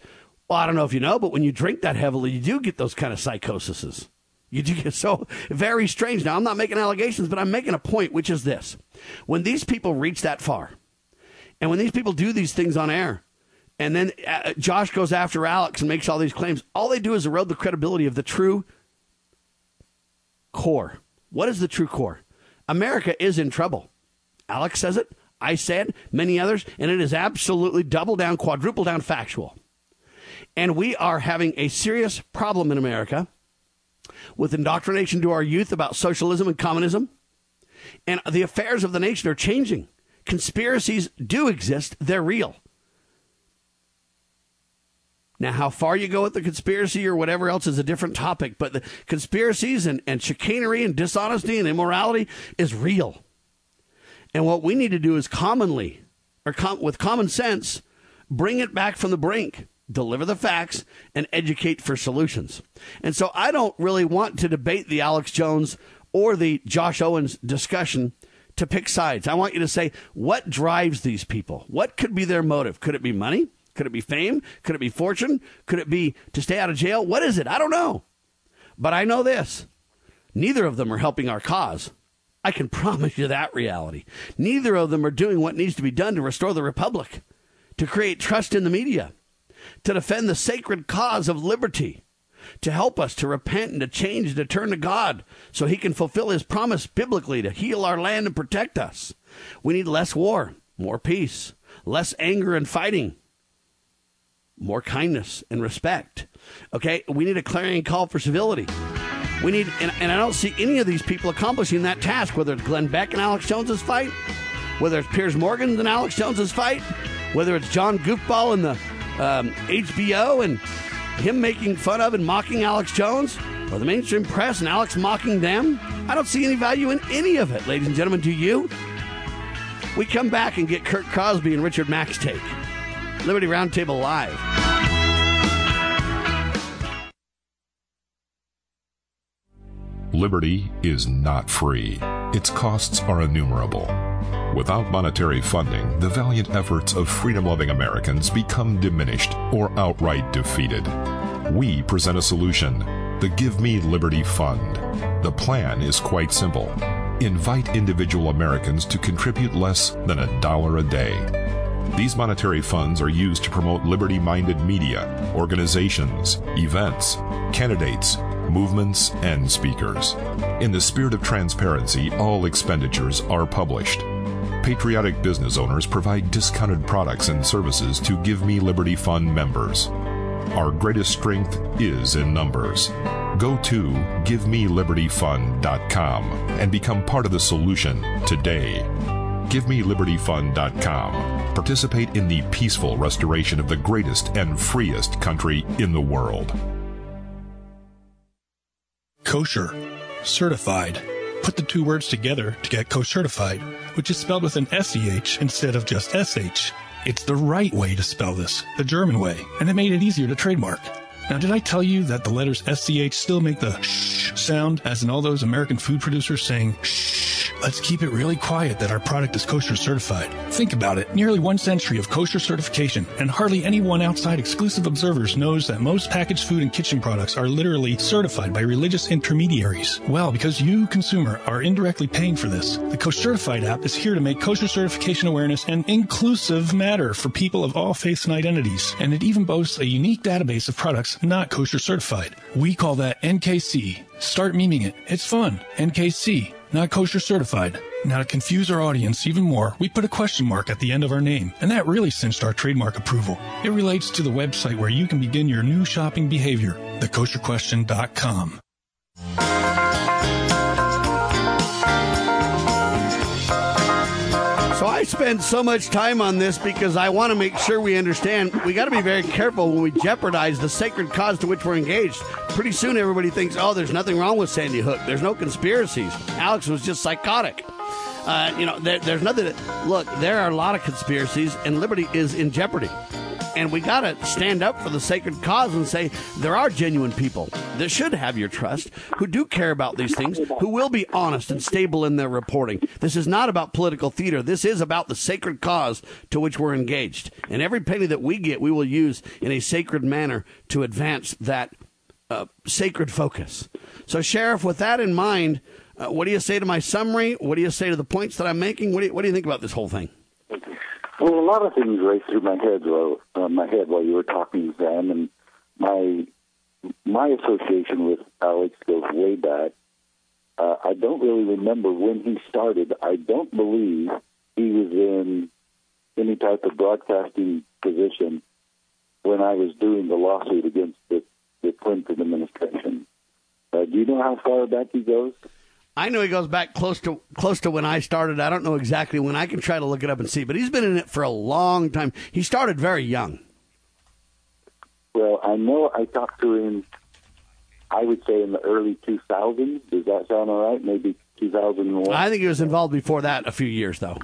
well, I don't know if you know, but when you drink that heavily, you do get those kind of psychoses. You do get so very strange. Now, I'm not making allegations, but I'm making a point, which is this: when these people reach that far, and when these people do these things on air, and then uh, Josh goes after Alex and makes all these claims, all they do is erode the credibility of the true core. What is the true core? America is in trouble. Alex says it, I say it, many others, and it is absolutely double down, quadruple down factual. And we are having a serious problem in America with indoctrination to our youth about socialism and communism. And the affairs of the nation are changing. Conspiracies do exist. They're real. Now, how far you go with the conspiracy or whatever else is a different topic, but the conspiracies and, and chicanery and dishonesty and immorality is real. And what we need to do is commonly, or com- with common sense, bring it back from the brink, deliver the facts, and educate for solutions. And so I don't really want to debate the Alex Jones or the Josh Owens discussion to pick sides. I want you to say, what drives these people? What could be their motive? Could it be money? Could it be fame? Could it be fortune? Could it be to stay out of jail? What is it? I don't know. But I know this. Neither of them are helping our cause. I can promise you that reality. Neither of them are doing what needs to be done to restore the republic, to create trust in the media, to defend the sacred cause of liberty, to help us to repent and to change and to turn to God so he can fulfill his promise biblically to heal our land and protect us. We need less war, more peace, less anger and fighting, more kindness and respect. Okay, we need a clarion call for civility. We need, and, and I don't see any of these people accomplishing that task, whether it's Glenn Beck and Alex Jones's fight, whether it's Piers Morgan and Alex Jones's fight, whether it's John Goofball and the um, H B O and him making fun of and mocking Alex Jones, or the mainstream press and Alex mocking them. I don't see any value in any of it, ladies and gentlemen. Do you? We come back and get Kirk Crosby and Richard Mack's take. Liberty Roundtable Live. Liberty is not free. Its costs are innumerable. Without monetary funding, the valiant efforts of freedom-loving Americans become diminished or outright defeated. We present a solution, the Give Me Liberty Fund. The plan is quite simple. Invite individual Americans to contribute less than a dollar a day. These monetary funds are used to promote liberty-minded media, organizations, events, candidates, movements, and speakers. In the spirit of transparency, all expenditures are published. Patriotic business owners provide discounted products and services to Give Me Liberty Fund members. Our greatest strength is in numbers. Go to Give Me Liberty Fund dot com and become part of the solution today. Give Me Liberty Fund dot com. Participate in the peaceful restoration of the greatest and freest country in the world. Kosher, certified. Put the two words together to get co-certified, which is spelled with an S E H instead of just S H. It's the right way to spell this, the German way, and it made it easier to trademark. Now, did I tell you that the letters S C H still make the shh sound, as in all those American food producers saying shh? Let's keep it really quiet that our product is kosher certified. Think about it. Nearly one century of kosher certification, and hardly anyone outside exclusive observers knows that most packaged food and kitchen products are literally certified by religious intermediaries. Well, because you, consumer, are indirectly paying for this, the Kosher Certified app is here to make kosher certification awareness an inclusive matter for people of all faiths and identities, and it even boasts a unique database of products not kosher certified. We call that N K C. Start memeing it. It's fun. N K C. Not kosher certified. Now, to confuse our audience even more, we put a question mark at the end of our name, and that really cinched our trademark approval. It relates to the website where you can begin your new shopping behavior, the kosher question dot com. So I spend so much time on this because I want to make sure we understand we got to be very careful when we jeopardize the sacred cause to which we're engaged. Pretty soon everybody thinks, oh, there's nothing wrong with Sandy Hook. There's no conspiracies. Alex was just psychotic. Uh, you know, there, there's nothing. That, look, there are a lot of conspiracies, and liberty is in jeopardy. And we got to stand up for the sacred cause and say there are genuine people that should have your trust, who do care about these things, who will be honest and stable in their reporting. This is not about political theater. This is about the sacred cause to which we're engaged. And every penny that we get, we will use in a sacred manner to advance that uh, sacred focus. So, Sheriff, with that in mind, uh, what do you say to my summary? What do you say to the points that I'm making? What do you, what do you think about this whole thing? Well, a lot of things raced through my head, while, uh, my head while you were talking, Sam, and my my association with Alex goes way back. Uh, I don't really remember when he started. I don't believe he was in any type of broadcasting position when I was doing the lawsuit against the, the Clinton administration. Uh, do you know how far back he goes? I know he goes back close to close to when I started. I don't know exactly when. I can try to look it up and see. But he's been in it for a long time. He started very young. Well, I know I talked to him, I would say, in the early two thousands. Does that sound all right? Maybe two thousand one? I think he was involved before that a few years, though.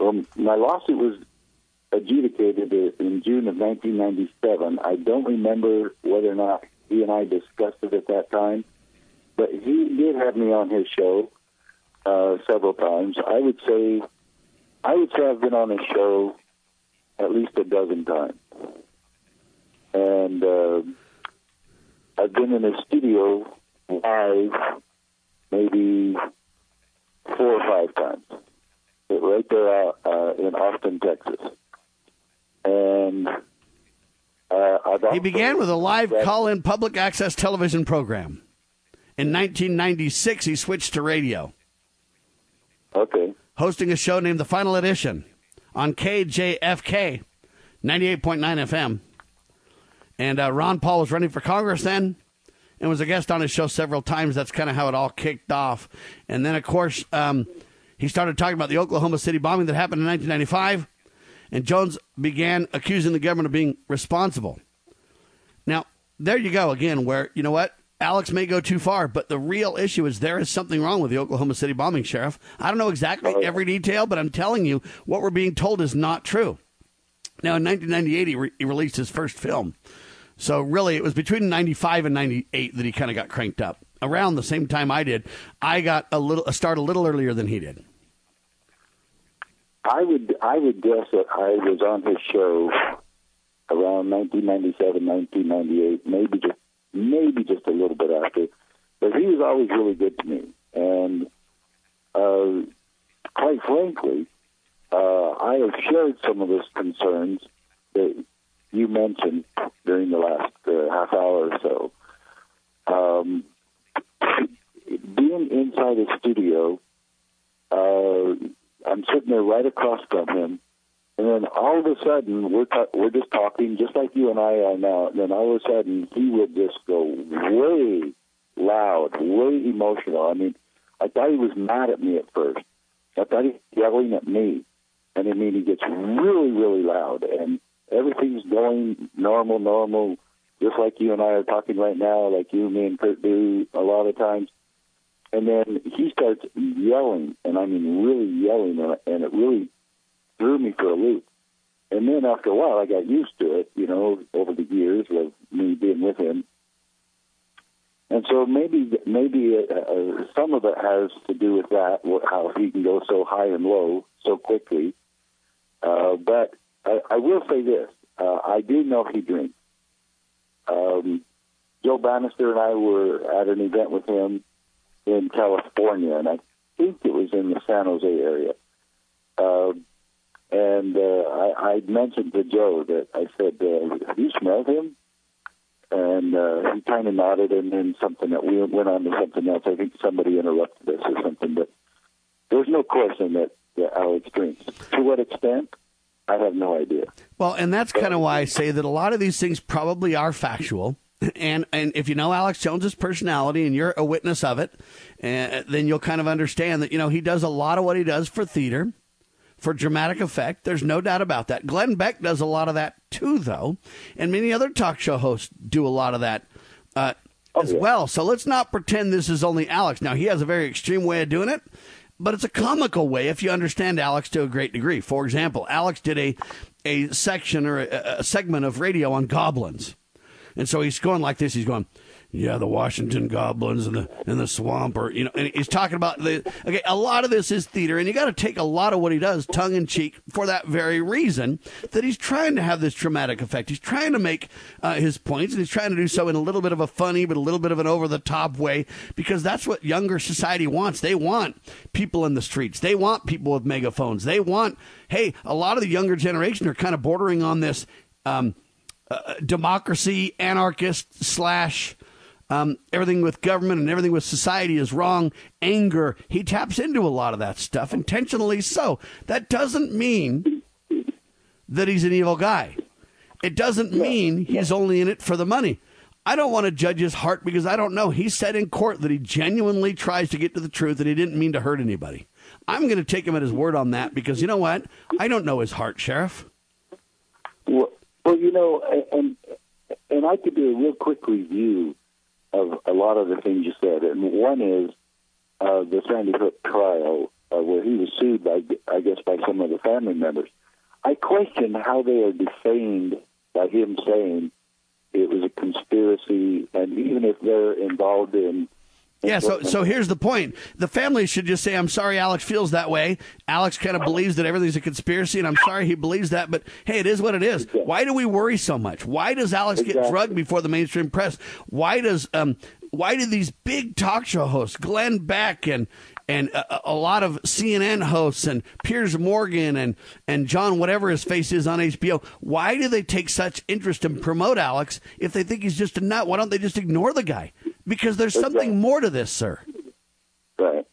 Well, my lawsuit was adjudicated in June of nineteen ninety-seven. I don't remember whether or not he and I discussed it at that time. But he did have me on his show uh, several times. I would say, I would say I've been on his show at least a dozen times, and uh, I've been in his studio live maybe four or five times. Right there uh, in Austin, Texas, and uh, I've he began with a live call-in public access television program. In nineteen ninety-six, he switched to radio. Okay. Hosting a show named The Final Edition on K J F K, ninety-eight point nine F M. And uh, Ron Paul was running for Congress then and was a guest on his show several times. That's kind of how it all kicked off. And then, of course, um, he started talking about the Oklahoma City bombing that happened in nineteen ninety-five. And Jones began accusing the government of being responsible. Now, there you go again where, you know what? Alex may go too far, but the real issue is there is something wrong with the Oklahoma City bombing, Sheriff. I don't know exactly every detail, but I'm telling you, what we're being told is not true. Now, in nineteen ninety-eight, he, re- he released his first film. So, really, it was between ninety-five and ninety-eight that he kind of got cranked up. Around the same time I did, I got a little a start a little earlier than he did. I would, I would guess that I was on his show around nineteen ninety-seven, nineteen ninety-eight, maybe just maybe just a little bit after, but he was always really good to me. And uh, quite frankly, uh, I have shared some of those concerns that you mentioned during the last uh, half hour or so. Um, being inside his studio, uh, I'm sitting there right across from him, and then all of a sudden, we're t- we're just talking, just like you and I are now. And then all of a sudden, he would just go way loud, way emotional. I mean, I thought he was mad at me at first. I thought he was yelling at me. And I mean, he gets really, really loud. And everything's going normal, normal. just like you and I are talking right now, like you, me, and Kurt do a lot of times. And then he starts yelling, and I mean really yelling, and it really threw me for a loop. And then after a while, I got used to it, you know, over the years of me being with him. And so maybe maybe it, uh, some of it has to do with that, how he can go so high and low so quickly. Uh, but I, I will say this. Uh, I do know he drinks. Um, Joe Bannister and I were at an event with him in California, and I think it was in the San Jose area. Uh, and uh, I, I mentioned to Joe that I said, uh, "Have you smelled him?" And uh, he kind of nodded, and then something that we went on to something else. I think somebody interrupted us or something, but there's no question that, that Alex drinks. To what extent? I have no idea. Well, and that's kind of why I say that a lot of these things probably are factual. And and if you know Alex Jones's personality and you're a witness of it, uh, then you'll kind of understand that, you know, he does a lot of what he does for theater, for dramatic effect. There's no doubt about that. Glenn Beck does a lot of that, too, though. And many other talk show hosts do a lot of that uh, oh, as yeah. well. So let's not pretend this is only Alex. Now, he has a very extreme way of doing it. But it's a comical way if you understand Alex to a great degree. For example, Alex did a a section or a, a segment of radio on goblins. And so he's going like this. He's going, yeah, the Washington goblins and the and the swamp. Or, you know, and he's talking about the. OK, a lot of this is theater. And you got to take a lot of what he does tongue in cheek for that very reason, that he's trying to have this dramatic effect. He's trying to make uh, his points, and he's trying to do so in a little bit of a funny but a little bit of an over the top way, because that's what younger society wants. They want people in the streets. They want people with megaphones. They want. Hey, a lot of the younger generation are kind of bordering on this um Uh, democracy, anarchist, slash, um, everything with government and everything with society is wrong, anger. He taps into a lot of that stuff, intentionally so. That doesn't mean that he's an evil guy. It doesn't mean he's only in it for the money. I don't want to judge his heart because I don't know. He said in court that he genuinely tries to get to the truth and he didn't mean to hurt anybody. I'm going to take him at his word on that because, you know what? I don't know his heart, Sheriff. What? Well, you know, and and I could do a real quick review of a lot of the things you said. And one is uh, the Sandy Hook trial, uh, where he was sued, by, I guess, by some of the family members. I question how they are defamed by him saying it was a conspiracy, and even if they're involved in... Yeah, so so here's the point. The family should just say, I'm sorry Alex feels that way. Alex kind of believes that everything's a conspiracy, and I'm sorry he believes that, but hey, it is what it is. Exactly. Why do we worry so much? Why does Alex exactly. get drugged before the mainstream press? Why does um why do these big talk show hosts, Glenn Beck and and a, a lot of C N N hosts and Piers Morgan and, and John whatever his face is on H B O, why do they take such interest and promote Alex if they think he's just a nut? Why don't they just ignore the guy? Because there's something more to this, sir. Right.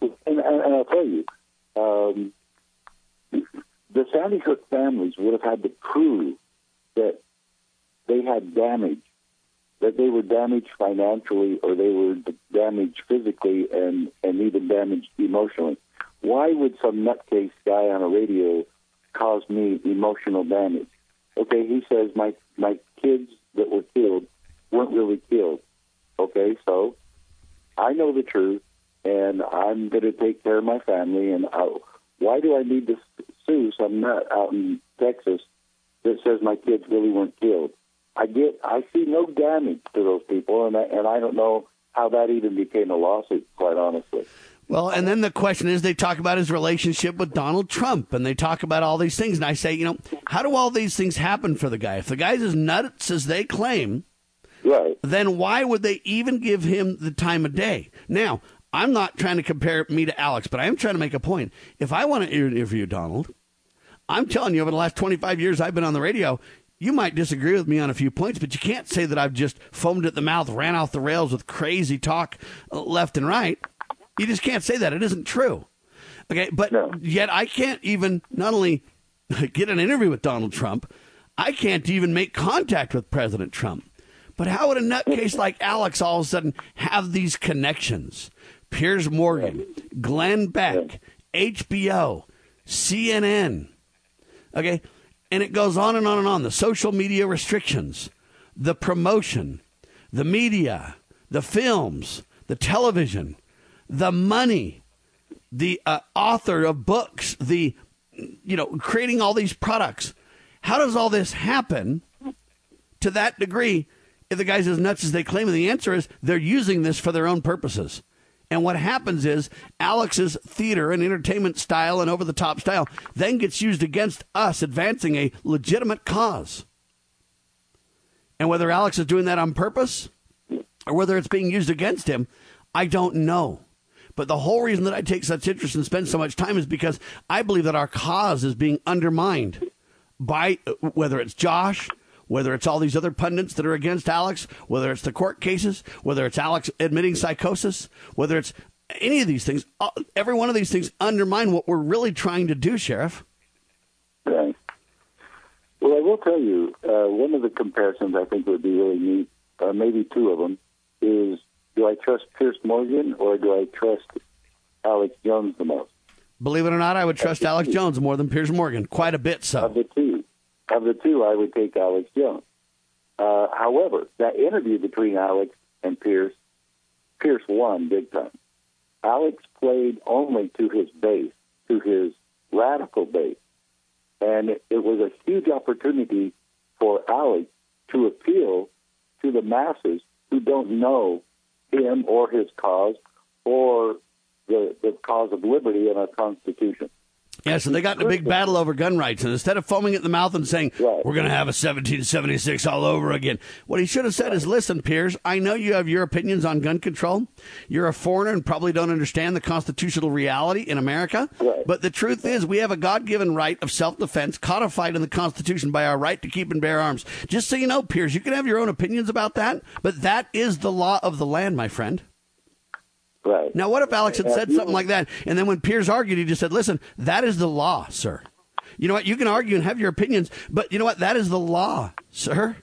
And, and, and I'll tell you, um, the Sandy Hook families would have had to prove that they had damage, that they were damaged financially or they were damaged physically and, and even damaged emotionally. Why would some nutcase guy on a radio cause me emotional damage? Okay, he says my, my kids that were killed weren't really killed. Okay, so I know the truth, and I'm going to take care of my family. And I, why do I need to sue some nut out in Texas that says my kids really weren't killed? I get, I see no damage to those people, and I, and I don't know how that even became a lawsuit, quite honestly. Well, and then the question is, they talk about his relationship with Donald Trump, and they talk about all these things. And I say, you know, how do all these things happen for the guy? If the guy's as nuts as they claim... Right. Then why would they even give him the time of day? Now, I'm not trying to compare me to Alex, but I am trying to make a point. If I want to interview Donald, I'm telling you, over the last twenty-five years I've been on the radio, you might disagree with me on a few points, but you can't say that I've just foamed at the mouth, ran off the rails with crazy talk left and right. You just can't say that. It isn't true. Okay, but no. Yet I can't even not only get an interview with Donald Trump, I can't even make contact with President Trump. But how would a nutcase like Alex all of a sudden have these connections? Piers Morgan, Glenn Beck, H B O, C N N. Okay, and it goes on and on and on. The social media restrictions. the promotion, the media, the films, the television, the money, the uh, author of books, the, you know, creating all these products. How does all this happen to that degree if the guy's as nuts as they claim? And the answer is they're using this for their own purposes. And what happens is Alex's theater and entertainment style and over-the-top style then gets used against us advancing a legitimate cause. And whether Alex is doing that on purpose or whether it's being used against him, I don't know. But the whole reason that I take such interest and spend so much time is because I believe that our cause is being undermined by whether it's Josh, whether it's all these other pundits that are against Alex, whether it's the court cases, whether it's Alex admitting psychosis, whether it's any of these things. Every one of these things undermine what we're really trying to do, Sheriff. Right. Well, I will tell you, uh, one of the comparisons I think would be really neat, uh, maybe two of them, is do I trust Piers Morgan or do I trust Alex Jones the most? Believe it or not, I would trust Alex Jones more than Piers Morgan, quite a bit so. Of the two. Of the two, I would take Alex Jones. Uh, however, that interview between Alex and Pierce, Pierce won big time. Alex played only to his base, to his radical base. And it, it was a huge opportunity for Alex to appeal to the masses who don't know him or his cause or the, the cause of liberty in our Constitution. Yes, and they got in a big battle over gun rights. And instead of foaming at the mouth and saying, right, we're going to have a seventeen seventy-six all over again, what he should have said is, listen, Piers, I know you have your opinions on gun control. You're a foreigner and probably don't understand the constitutional reality in America. Right. But the truth is we have a God-given right of self-defense codified in the Constitution by our right to keep and bear arms. Just so you know, Piers, you can have your own opinions about that, but that is the law of the land, my friend. Right. Now, what if Alex had said something like that, and then when Piers argued, he just said, listen, that is the law, sir. You know what? You can argue and have your opinions, but you know what? That is the law, sir.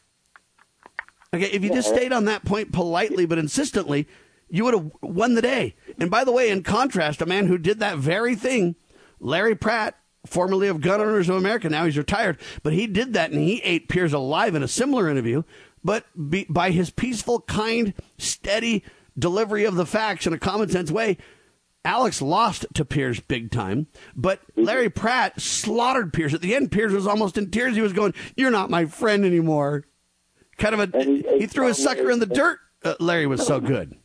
Okay, if you just stayed on that point politely but insistently, you would have won the day. And by the way, in contrast, a man who did that very thing, Larry Pratt, formerly of Gun Owners of America, now he's retired, but he did that, and he ate Piers alive in a similar interview, but be, by his peaceful, kind, steady delivery of the facts in a common sense way, Alex lost to Piers big time, but Larry Pratt slaughtered Piers. At the end, Piers was almost in tears. He was going, you're not my friend anymore. Kind of a, he, he threw his sucker in the dirt. Uh, Larry was so good.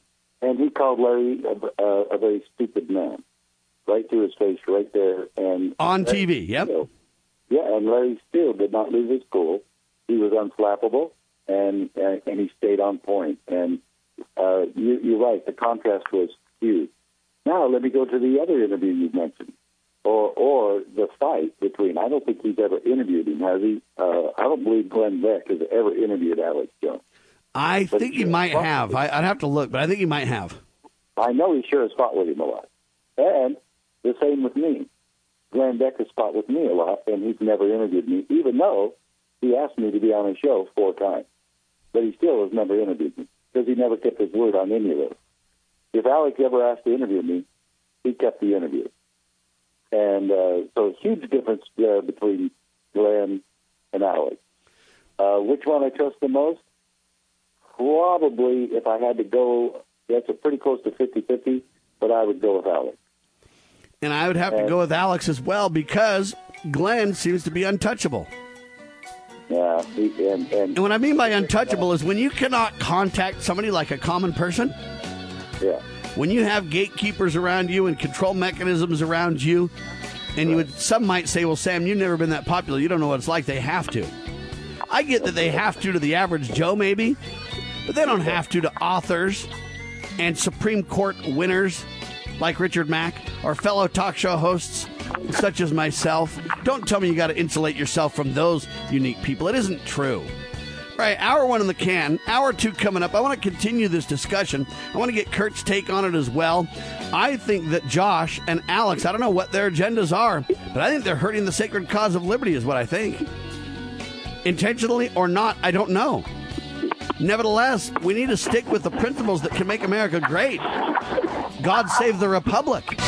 And he called Larry a, a, a very stupid man, right to his face, right there. And on Larry, T V, yep. You know, yeah, and Larry still did not lose his cool. He was unflappable, and, and, and he stayed on point, and Uh, you, you're right. The contrast was huge. Now let me go to the other interview you mentioned, or or the fight between. I don't think he's ever interviewed him, has he? Uh, I don't believe Glenn Beck has ever interviewed Alex Jones. I but think he might have. I, I'd have to look, but I think he might have. I know he sure has fought with him a lot, and the same with me. Glenn Beck has fought with me a lot, and he's never interviewed me, even though he asked me to be on his show four times. But he still has never interviewed me, because he never kept his word on any of it. If Alex ever asked to interview me, he kept the interview. And uh, so huge difference uh, between Glenn and Alex. Uh, which one I trust the most? Probably, if I had to go, that's a pretty close to fifty-fifty, but I would go with Alex. And I would have and, to go with Alex as well, because Glenn seems to be untouchable. Yeah, and, and, and what I mean by untouchable is when you cannot contact somebody like a common person. Yeah. When you have gatekeepers around you and control mechanisms around you, and right. you would, some might say, well, Sam, you've never been that popular. You don't know what it's like. They have to. I get that they have to to the average Joe, maybe, but they don't have to to authors and Supreme Court winners like Richard Mack or fellow talk show hosts such as myself. Don't tell me you got to insulate yourself from those unique people. It isn't true. All right, hour one in the can, hour two coming up. I want to continue this discussion. I want to get Kurt's take on it as well. I think that Josh and Alex, I don't know what their agendas are, but I think they're hurting the sacred cause of liberty is what I think. Intentionally or not, I don't know. Nevertheless, we need to stick with the principles that can make America great. God save the Republic.